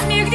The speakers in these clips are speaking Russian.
смех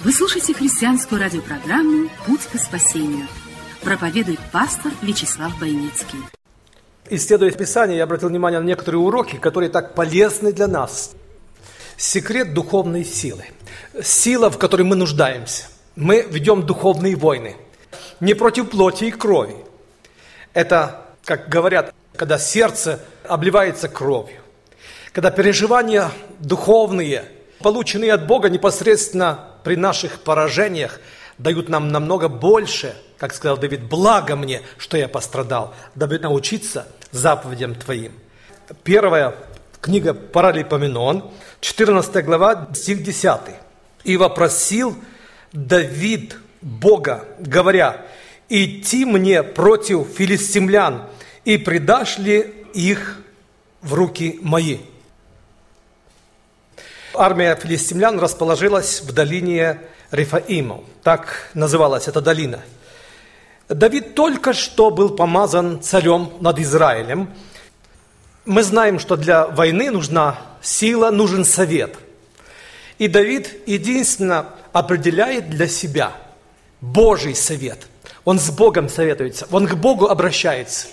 Вы слушаете христианскую радиопрограмму «Путь к спасению». Проповедует пастор Вячеслав Бойницкий. Исследуя Писание, я обратил внимание на некоторые уроки, которые так полезны для нас. Секрет духовной силы. Сила, в которой мы нуждаемся. Мы ведем духовные войны. Не против плоти и крови. Это, как говорят, когда сердце обливается кровью. Когда переживания духовные, полученные от Бога непосредственно при наших поражениях, дают нам намного больше, как сказал Давид, благо мне, что я пострадал, дабы научиться заповедям Твоим. Первая книга Паралипоменон, 14 глава, стих 10. «И вопросил Давид Бога, говоря, идти мне против филистимлян, и предашь ли их в руки мои?» Армия филистимлян расположилась в долине Рефаимов. Так называлась эта долина. Давид только что был помазан царем над Израилем. Мы знаем, что для войны нужна сила, нужен совет. И Давид единственно определяет для себя Божий совет. Он с Богом советуется, он к Богу обращается.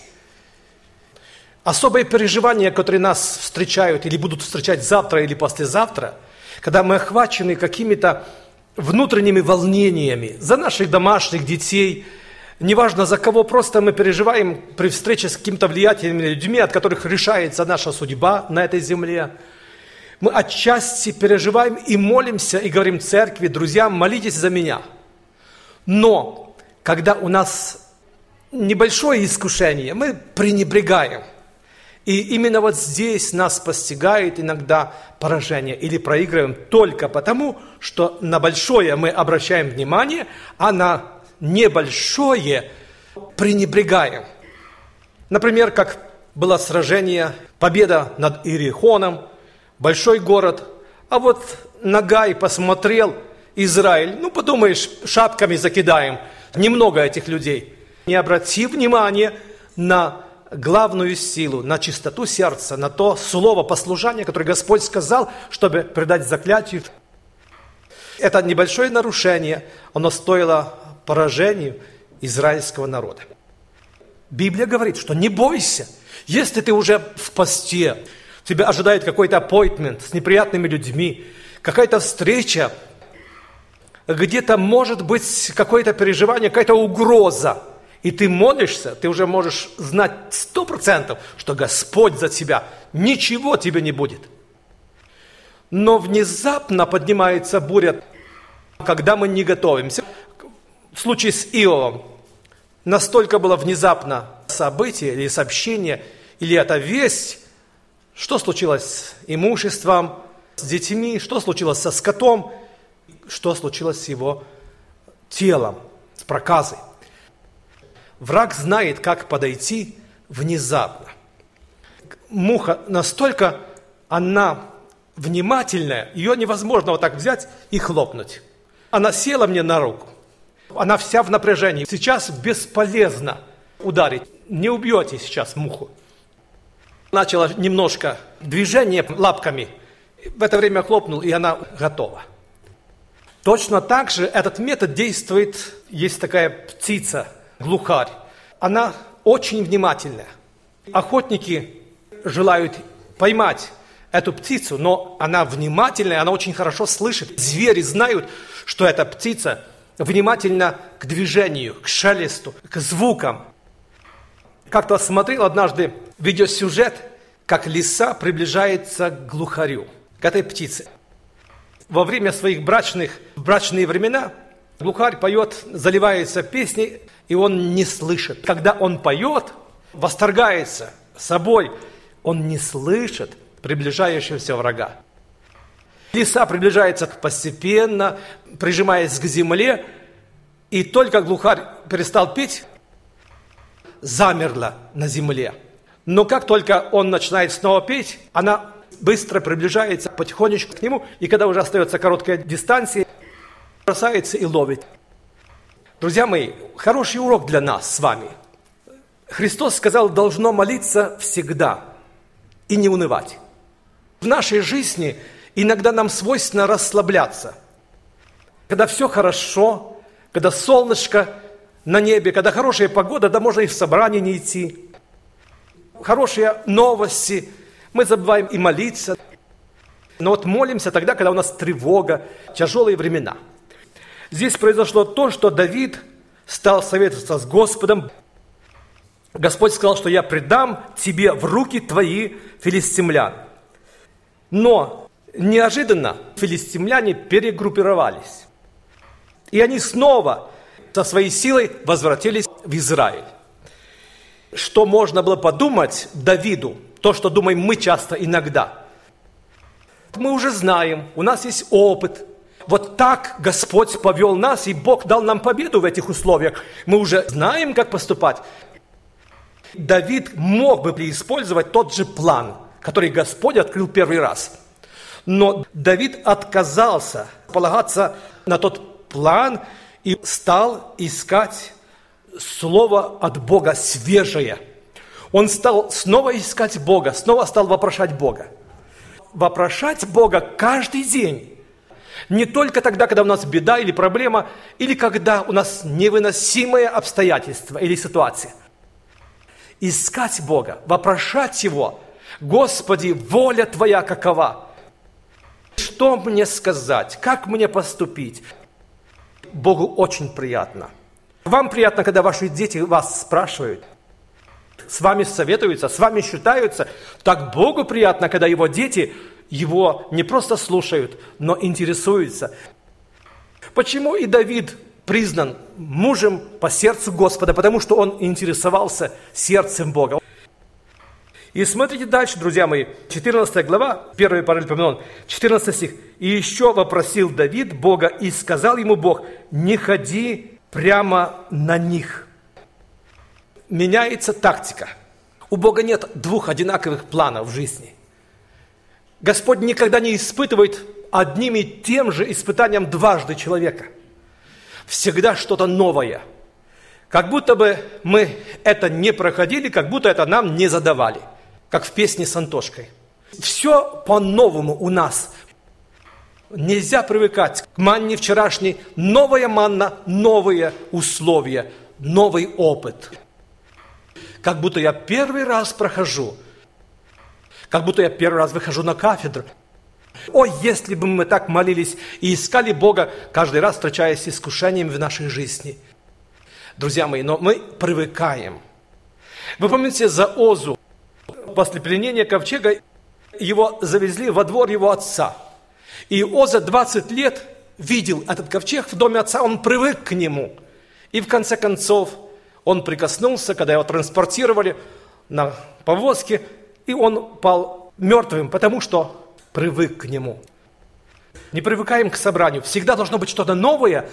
Особые переживания, которые нас встречают или будут встречать завтра или послезавтра, когда мы охвачены какими-то внутренними волнениями за наших домашних детей, неважно за кого, просто мы переживаем при встрече с какими-то влиятельными людьми, от которых решается наша судьба на этой земле. Мы отчасти переживаем и молимся, и говорим церкви, друзьям, молитесь за меня. Но когда у нас небольшое искушение, мы пренебрегаем. И именно вот здесь нас постигает иногда поражение или проигрываем только потому, что на большое мы обращаем внимание, а на небольшое пренебрегаем. Например, как было сражение, победа над Иерихоном, большой город, а вот Нагай посмотрел, Израиль, ну подумаешь, шапками закидаем, немного этих людей. Не обрати внимания на главную силу, на чистоту сердца, на то слово послушания, которое Господь сказал, чтобы предать заклятию. Это небольшое нарушение, оно стоило поражению израильского народа. Библия говорит, что не бойся, если ты уже в посте, тебя ожидает какой-то аппоинтмент с неприятными людьми, какая-то встреча, где-то может быть какое-то переживание, какая-то угроза. И ты молишься, ты уже можешь знать 100%, что Господь за тебя, ничего тебе не будет. Но внезапно поднимается буря, когда мы не готовимся. В случае с Иовом настолько было внезапно событие или сообщение, или эта весть, что случилось с имуществом, с детьми, что случилось со скотом, что случилось с его телом, с проказой. Враг знает, как подойти внезапно. Муха настолько, она внимательная, ее невозможно вот так взять и хлопнуть. Она села мне на руку, она вся в напряжении. Сейчас бесполезно ударить, не убьете сейчас муху. Начала немножко движение лапками, в это время хлопнул, и она готова. Точно так же этот метод действует, есть такая птица, глухарь. Она очень внимательная. Охотники желают поймать эту птицу, но она внимательная, она очень хорошо слышит. Звери знают, что эта птица внимательна к движению, к шелесту, к звукам. Как-то смотрел однажды видеосюжет, как лиса приближается к глухарю, к этой птице. Во время своих брачные времена глухарь поет, заливается песней, и он не слышит. Когда он поет, восторгается собой, он не слышит приближающегося врага. Лиса приближается постепенно, прижимаясь к земле, И только глухарь перестал пить, замерла на земле. Но как только он начинает снова пить, она быстро приближается потихонечку к нему, и когда уже остается короткая дистанция, бросается и ловит. Друзья мои, хороший урок для нас с вами. Христос сказал, должно молиться всегда и не унывать. В нашей жизни иногда нам свойственно расслабляться. Когда все хорошо, когда солнышко на небе, когда хорошая погода, да можно и в собрание не идти. Хорошие новости, мы забываем и молиться. Но вот молимся тогда, когда у нас тревога, тяжелые времена. Здесь произошло то, что Давид стал советоваться с Господом. Господь сказал, что я предам тебе в руки твои филистимлян. Но неожиданно филистимляне перегруппировались. И они снова со своей силой возвратились в Израиль. Что можно было подумать Давиду? То, что думаем мы часто иногда. Мы уже знаем, у нас есть опыт. Вот так Господь повел нас, и Бог дал нам победу в этих условиях. Мы уже знаем, как поступать. Давид мог бы использовать тот же план, который Господь открыл первый раз. Но Давид отказался полагаться на тот план и стал искать слово от Бога свежее. Он стал снова искать Бога, снова стал вопрошать Бога. Вопрошать Бога каждый день. Не только тогда, когда у нас беда или проблема, или когда у нас невыносимые обстоятельства или ситуация. Искать Бога, вопрошать Его. Господи, воля Твоя какова? Что мне сказать? Как мне поступить? Богу очень приятно. Вам приятно, когда ваши дети вас спрашивают, с вами советуются, с вами считаются. Так Богу приятно, когда его дети его не просто слушают, но интересуются. Почему и Давид признан мужем по сердцу Господа? Потому что он интересовался сердцем Бога. И смотрите дальше, друзья мои, 14 глава, 1 параллель помянул, 14 стих. «И еще вопросил Давид Бога, и сказал ему Бог, не ходи прямо на них». Меняется тактика. У Бога нет двух одинаковых планов в жизни. Господь никогда не испытывает одним и тем же испытанием дважды человека. Всегда что-то новое. Как будто бы мы это не проходили, как будто это нам не задавали. Как в песне с Антошкой. Все по-новому у нас. Нельзя привыкать к манне вчерашней. Новая манна, новые условия, новый опыт. Как будто я первый раз прохожу. Как будто я первый раз выхожу на кафедру. О, если бы мы так молились и искали Бога, каждый раз встречаясь с искушениями в нашей жизни. Друзья мои, но мы привыкаем. Вы помните за Озу? После пленения ковчега его завезли во двор его отца. И Оза 20 лет видел этот ковчег в доме отца, он привык к нему. И в конце концов он прикоснулся, когда его транспортировали на повозке, и он пал мертвым, потому что привык к нему. Не привыкаем к собранию. Всегда должно быть что-то новое.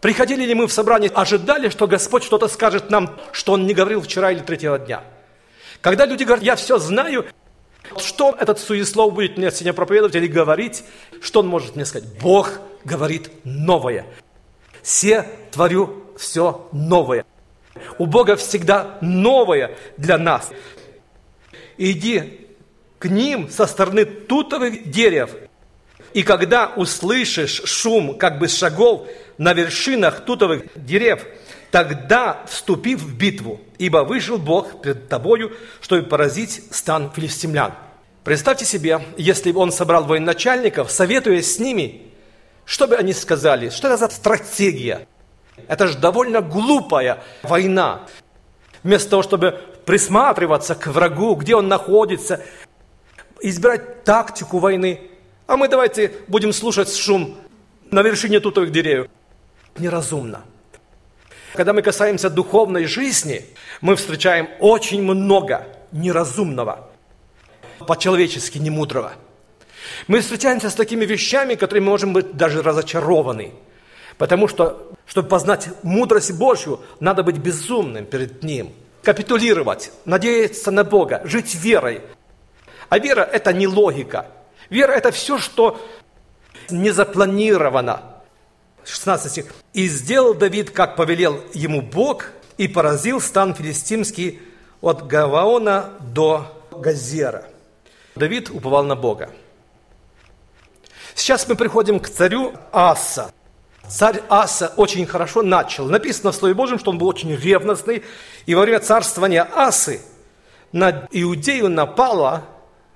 Приходили ли мы в собрание, ожидали, что Господь что-то скажет нам, что Он не говорил вчера или третьего дня. Когда люди говорят, я все знаю, что этот суеслов будет мне сегодня проповедовать или говорить, что он может мне сказать? Бог говорит новое. Се творю все новое. У Бога всегда новое для нас. Иди к ним со стороны тутовых дерев, и когда услышишь шум как бы шагов на вершинах тутовых дерев, тогда вступи в битву, ибо вышел Бог перед тобою, чтобы поразить стан филистимлян. Представьте себе, если бы он собрал военачальников, советуясь с ними, что бы они сказали? Что это за стратегия? Это же довольно глупая война. Вместо того, чтобы присматриваться к врагу, где он находится, избирать тактику войны. А мы давайте будем слушать шум на вершине тутовых деревьев. Неразумно. Когда мы касаемся духовной жизни, мы встречаем очень много неразумного, по-человечески немудрого. Мы встречаемся с такими вещами, которые мы можем быть даже разочарованы. Потому что, чтобы познать мудрость Божью, надо быть безумным перед Ним. Капитулировать, надеяться на Бога, жить верой. А вера – это не логика. Вера – это все, что не запланировано. 16 стих. «И сделал Давид, как повелел ему Бог, и поразил стан филистимский от Гаваона до Газера». Давид уповал на Бога. Сейчас мы приходим к царю Аса. Царь Аса очень хорошо начал. Написано в Слове Божьем, что он был очень ревностный. И во время царствования Асы на Иудею напала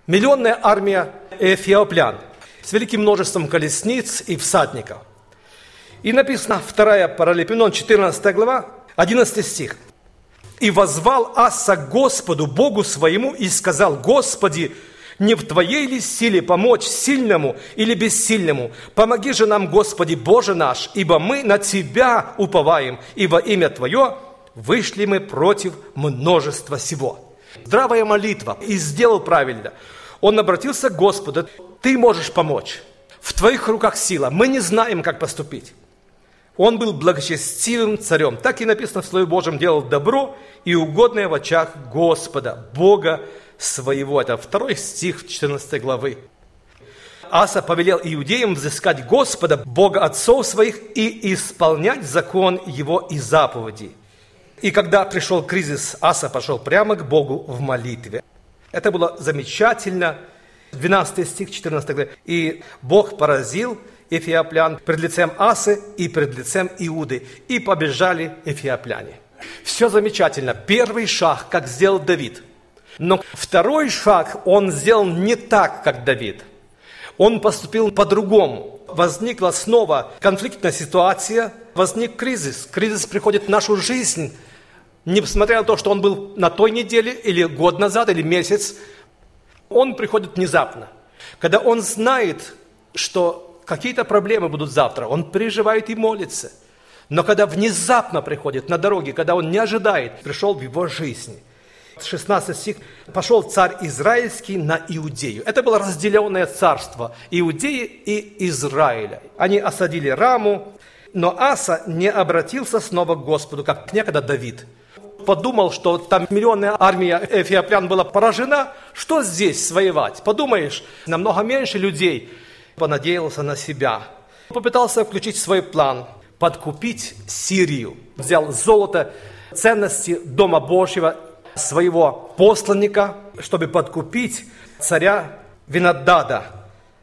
миллионная армия эфиоплян с великим множеством колесниц и всадников. И написано 2 Паралипоменон, 14 глава, 11 стих. «И воззвал Аса Господу, Богу своему, и сказал: Господи, не в Твоей ли силе помочь сильному или бессильному? Помоги же нам, Господи, Боже наш, ибо мы на Тебя уповаем, и во имя Твое вышли мы против множества сего». Здравая молитва. И сделал правильно. Он обратился к Господу. Ты можешь помочь. В Твоих руках сила. Мы не знаем, как поступить. Он был благочестивым царем. Так и написано в Слове Божьем: делал добро и угодное в очах Господа, Бога своего. Это 2 стих 14 главы. Аса повелел иудеям взыскать Господа, Бога отцов своих, и исполнять закон Его и заповеди. И когда пришел кризис, Аса пошел прямо к Богу в молитве. Это было замечательно. 12 стих 14 главы. «И Бог поразил эфиоплян пред лицем Асы и пред лицем Иуды, и побежали эфиопляне». Все замечательно. Первый шаг, как сделал Давид. Но второй шаг он сделал не так, как Давид. Он поступил по-другому. Возникла снова конфликтная ситуация, возник кризис. Кризис приходит в нашу жизнь, несмотря на то, что он был на той неделе, или год назад, или месяц. Он приходит внезапно. Когда он знает, что какие-то проблемы будут завтра, он переживает и молится. Но когда внезапно приходит на дороге, когда он не ожидает, пришел в его жизнь. 16 стих. «Пошел царь Израильский на Иудею». Это было разделенное царство Иудеи и Израиля. Они осадили Раму, но Аса не обратился снова к Господу, как некогда Давид. Подумал, что там миллионная армия эфиоплян была поражена. Что здесь воевать? Подумаешь, намного меньше людей. Понадеялся на себя. Попытался включить свой план. Подкупить Сирию. Взял золото, ценности Дома Божьего, своего посланника, чтобы подкупить царя Венадада,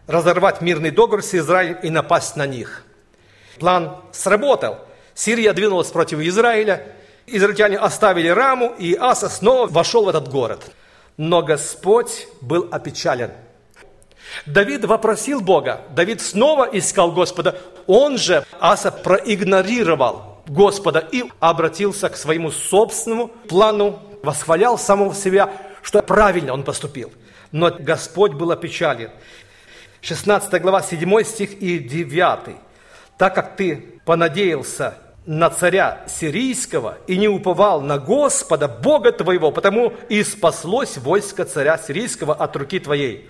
разорвать мирный договор с Израилем и напасть на них. План сработал. Сирия двинулась против Израиля. Израильтяне оставили Раму, и Аса снова вошел в этот город. Но Господь был опечален. Давид вопросил Бога. Давид снова искал Господа. Он же, Аса, проигнорировал Господа и обратился к своему собственному плану. Восхвалял самого себя, что правильно он поступил. Но Господь был опечален. 16 глава, 7 стих и 9. «Так как ты понадеялся на царя сирийского и не уповал на Господа, Бога твоего, потому и спаслось войско царя сирийского от руки твоей.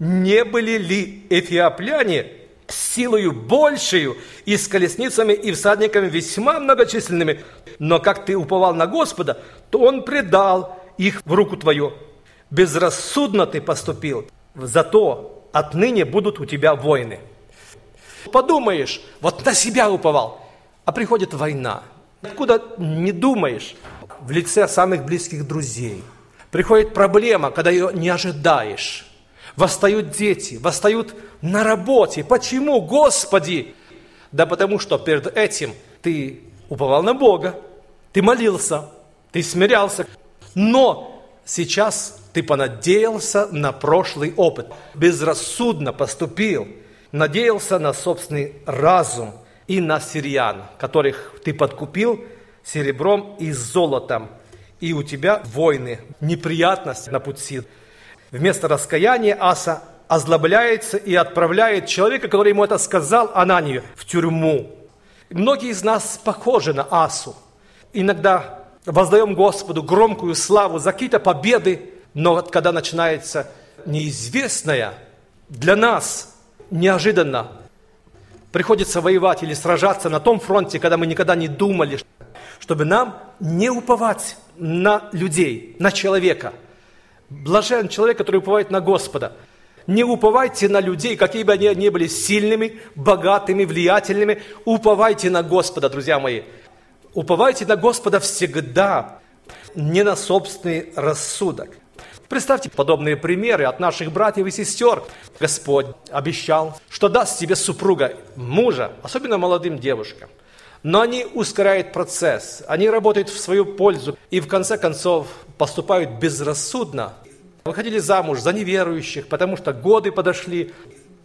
Не были ли эфиопляне силою большею и с колесницами и всадниками весьма многочисленными? Но как ты уповал на Господа, то Он предал их в руку твою. Безрассудно ты поступил, зато отныне будут у тебя войны». Подумаешь, вот на себя уповал, а приходит война. Откуда не думаешь? В лице самых близких друзей. Приходит проблема, когда ее не ожидаешь. Восстают дети, восстают на работе. Почему, Господи? Да потому что перед этим ты уповал на Бога, ты молился, ты смирялся. Но сейчас ты понадеялся на прошлый опыт. Безрассудно поступил, надеялся на собственный разум и на сириян, которых ты подкупил серебром и золотом. И у тебя войны, неприятности на пути. Вместо раскаяния Аса озлобляется и отправляет человека, который ему это сказал, Ананию, в тюрьму. Многие из нас похожи на Асу. Иногда воздаем Господу громкую славу за какие-то победы, но вот когда начинается неизвестное, для нас неожиданно Приходится воевать или сражаться на том фронте, когда мы никогда не думали, чтобы нам не уповать на людей, на человека. Блажен человек, который уповает на Господа. Не уповайте на людей, какие бы они ни были сильными, богатыми, влиятельными. Уповайте на Господа, друзья мои. Уповайте на Господа всегда, не на собственный рассудок. Представьте подобные примеры от наших братьев и сестер. Господь обещал, что даст тебе супруга, мужа, особенно молодым девушкам. Но они ускоряют процесс, они работают в свою пользу и в конце концов поступают безрассудно. Выходили замуж за неверующих, потому что годы подошли,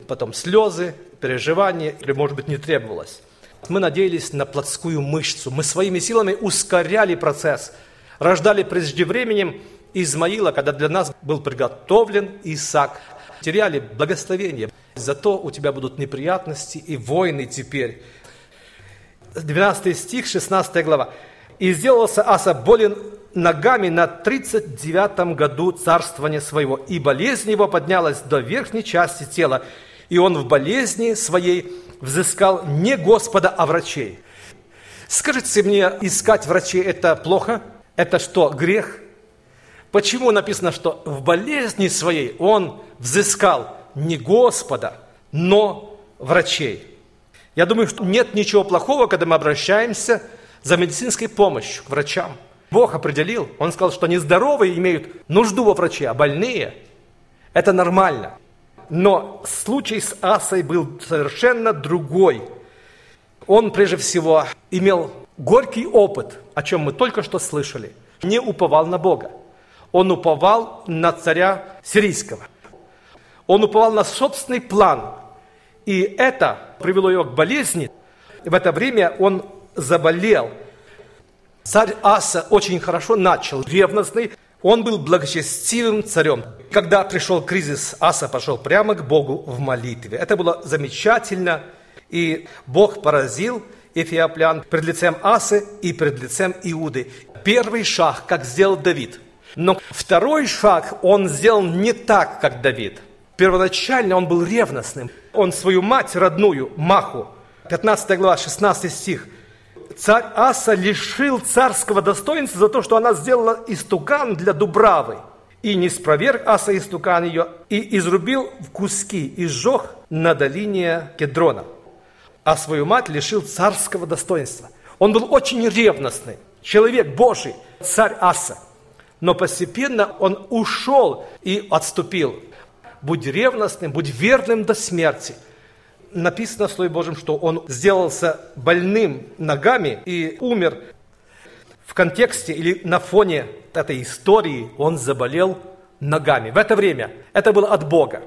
потом слезы, переживания, или, может быть, не требовалось. Мы надеялись на плотскую мышцу, мы своими силами ускоряли процесс, рождали преждевременем Измаила, когда для нас был приготовлен Исаак. Теряли благословение, зато у тебя будут неприятности и войны теперь. 12 стих, 16 глава. «И сделался Аса болен ногами на 39-м году царствования своего, и болезнь его поднялась до верхней части тела, и он в болезни своей взыскал не Господа, а врачей». Скажите мне, искать врачей – это плохо? Это что, грех? Почему написано, что в болезни своей он взыскал не Господа, но врачей? Я думаю, что нет ничего плохого, когда мы обращаемся за медицинской помощью к врачам. Бог определил, Он сказал, что нездоровые имеют нужду во враче, а больные – это нормально. Но случай с Асой был совершенно другой. Он, прежде всего, имел горький опыт, о чем мы только что слышали. Не уповал на Бога. Он уповал на царя сирийского. Он уповал на собственный план. И это привело его к болезни. В это время он заболел. Царь Аса очень хорошо начал, ревностный. Он был благочестивым царем. Когда пришел кризис, Аса пошел прямо к Богу в молитве. Это было замечательно. И Бог поразил эфиоплян пред лицем Асы и пред лицем Иуды. Первый шаг, как сделал Давид. Но второй шаг он сделал не так, как Давид. Первоначально он был ревностным. Он свою мать родную, Маху, 15 глава, 16 стих. Царь Аса лишил царского достоинства за то, что она сделала истукан для Дубравы. И не спроверг Аса истукан ее, и изрубил в куски, и сжег на долине Кедрона. А свою мать лишил царского достоинства. Он был очень ревностный, человек Божий, царь Аса. Но постепенно он ушел и отступил. «Будь ревностным, будь верным до смерти». Написано в Слове Божьем, что он сделался больным ногами и умер. В контексте или на фоне этой истории он заболел ногами. В это время это было от Бога.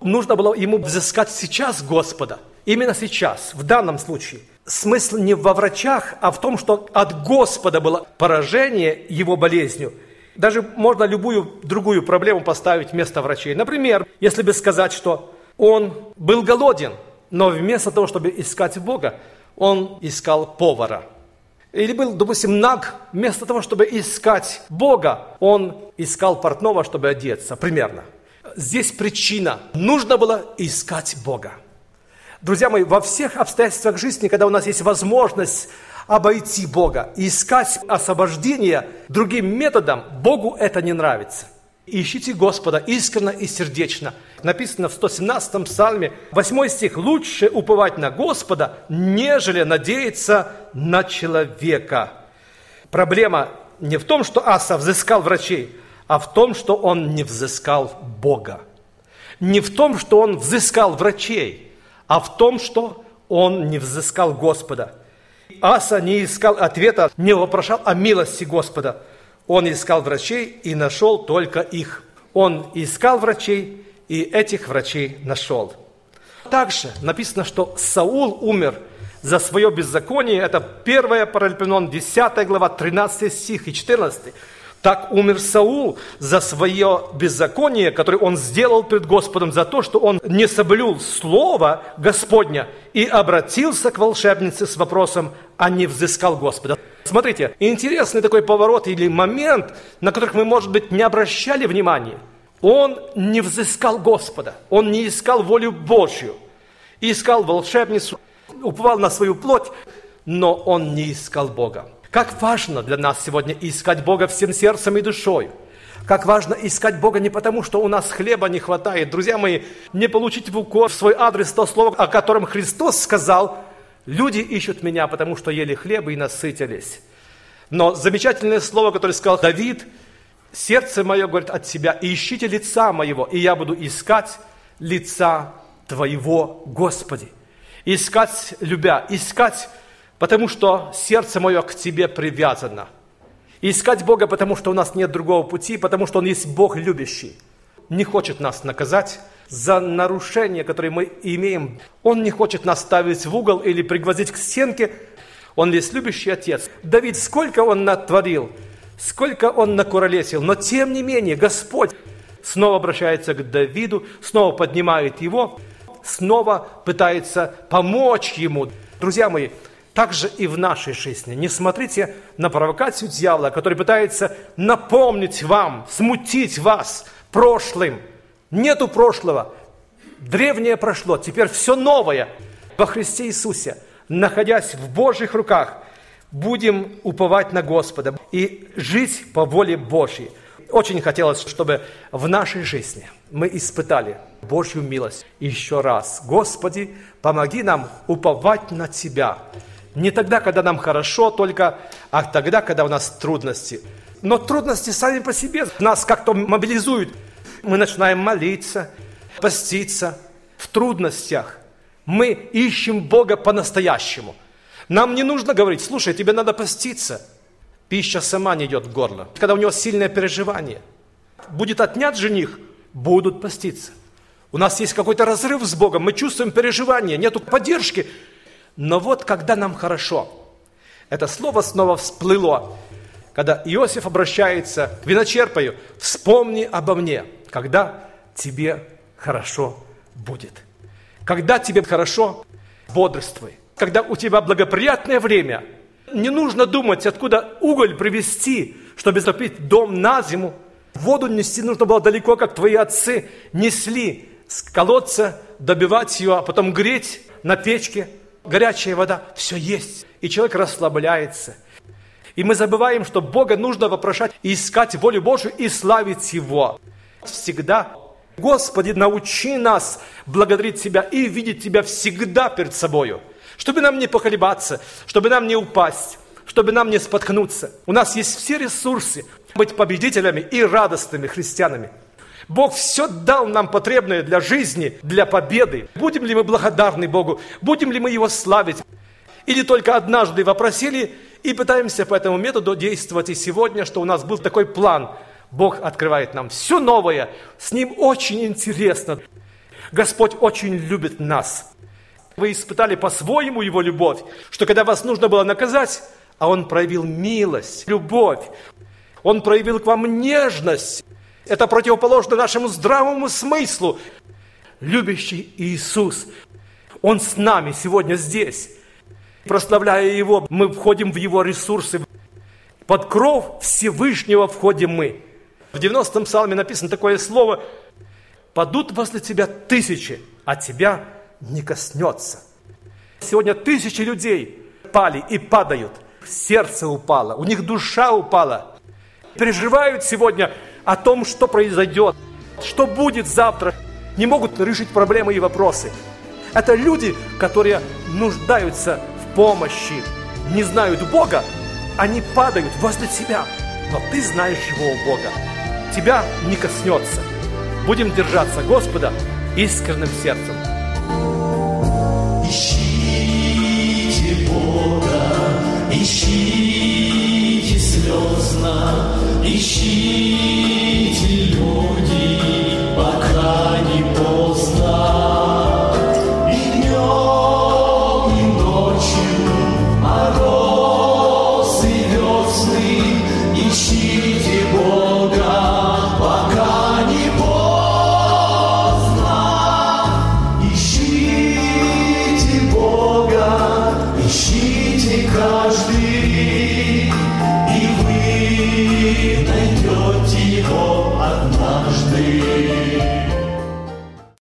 Нужно было ему взыскать сейчас Господа. Именно сейчас, в данном случае. Смысл не во врачах, а в том, что от Господа было поражение его болезнью. Даже можно любую другую проблему поставить вместо врачей. Например, если бы сказать, что он был голоден, но вместо того, чтобы искать Бога, он искал повара. Или был, допустим, наг, вместо того, чтобы искать Бога, он искал портного, чтобы одеться, примерно. Здесь причина. Нужно было искать Бога. Друзья мои, во всех обстоятельствах жизни, когда у нас есть возможность обойти Бога, искать освобождение другим методом, Богу это не нравится. Ищите Господа искренно и сердечно. Написано в 117-м псалме, 8 стих, «Лучше уповать на Господа, нежели надеяться на человека». Проблема не в том, что Аса взыскал врачей, а в том, что он не взыскал Бога. Не в том, что он взыскал врачей, а в том, что он не взыскал Господа. Аса не искал ответа, не вопрошал о милости Господа. Он искал врачей и нашел только их. Он искал врачей и этих врачей нашел. Также написано, что Саул умер за свое беззаконие. Это 1 Паралипоменон, 10 глава, 13 стих и 14. Так умер Саул за свое беззаконие, которое он сделал пред Господом, за то, что он не соблюл слово Господня и обратился к волшебнице с вопросом, а не взыскал Господа. Смотрите, интересный такой поворот или момент, на которых мы, может быть, не обращали внимания. Он не взыскал Господа, он не искал волю Божью. искал волшебницу, уповал на свою плоть, но он не искал Бога. Как важно для нас сегодня искать Бога всем сердцем и душой. Как важно искать Бога не потому, что у нас хлеба не хватает. Друзья мои, не получить в укор в свой адрес то слово, о котором Христос сказал: «Люди ищут меня, потому что ели хлеба и насытились». Но замечательное слово, которое сказал Давид: «Сердце мое, говорит, от тебя, и ищите лица моего, и я буду искать лица твоего, Господи». Искать, любя, искать, потому что сердце мое к тебе привязано. Искать Бога, потому что у нас нет другого пути, потому что Он есть Бог любящий. Не хочет нас наказать за нарушения, которые мы имеем. Он не хочет нас ставить в угол или пригвоздить к стенке. Он есть любящий Отец. Давид, сколько он натворил, сколько он накуролесил, но тем не менее Господь снова обращается к Давиду, снова поднимает его, снова пытается помочь ему. Друзья мои, также и в нашей жизни. Не смотрите на провокацию дьявола, который пытается напомнить вам, смутить вас прошлым. Нету прошлого. Древнее прошло, теперь все новое. Во Христе Иисусе, находясь в Божьих руках, будем уповать на Господа и жить по воле Божьей. Очень хотелось, чтобы в нашей жизни мы испытали Божью милость. Еще раз, Господи, помоги нам уповать на Тебя. Не тогда, когда нам хорошо только, а тогда, когда у нас трудности. Но трудности сами по себе нас как-то мобилизуют. Мы начинаем молиться, поститься в трудностях. Мы ищем Бога по-настоящему. Нам не нужно говорить: слушай, тебе надо поститься. Пища сама не идет в горло. Когда у него сильное переживание. Будет отнят жених, будут поститься. У нас есть какой-то разрыв с Богом, мы чувствуем переживание, нету поддержки. Но вот когда нам хорошо, это слово снова всплыло, когда Иосиф обращается к виночерпаю: «Вспомни обо мне, когда тебе хорошо будет». Когда тебе хорошо, бодрствуй. Когда у тебя благоприятное время, не нужно думать, откуда уголь привезти, чтобы затопить дом на зиму. Воду нести нужно было далеко, как твои отцы несли с колодца, добивать ее, а потом греть на печке. Горячая вода, все есть. И человек расслабляется. И мы забываем, что Бога нужно вопрошать и искать волю Божию и славить Его. Всегда. Господи, научи нас благодарить Тебя и видеть Тебя всегда перед собою. Чтобы нам не поколебаться, чтобы нам не упасть, чтобы нам не споткнуться. У нас есть все ресурсы быть победителями и радостными христианами. Бог все дал нам потребное для жизни, для победы. Будем ли мы благодарны Богу? Будем ли мы Его славить? Или только однажды вопросили и пытаемся по этому методу действовать и сегодня, что у нас был такой план. Бог открывает нам все новое. С Ним очень интересно. Господь очень любит нас. Вы испытали по-своему Его любовь, что когда вас нужно было наказать, а Он проявил милость, любовь. Он проявил к вам нежность. Это противоположно нашему здравому смыслу. Любящий Иисус, Он с нами сегодня здесь. Прославляя Его, мы входим в Его ресурсы. Под кров Всевышнего входим мы. В 90-м псалме написано такое слово: «Падут возле тебя тысячи, а тебя не коснется». Сегодня тысячи людей пали и падают. Сердце упало, у них душа упала. Переживают сегодня о том, что произойдет, что будет завтра. Не могут решить проблемы и вопросы. Это люди, которые нуждаются в помощи. Не знают Бога, они падают возле тебя. Но ты знаешь живого Бога. Тебя не коснется. Будем держаться Господа искренним сердцем. Ищите Бога, ищите слезно, ищите.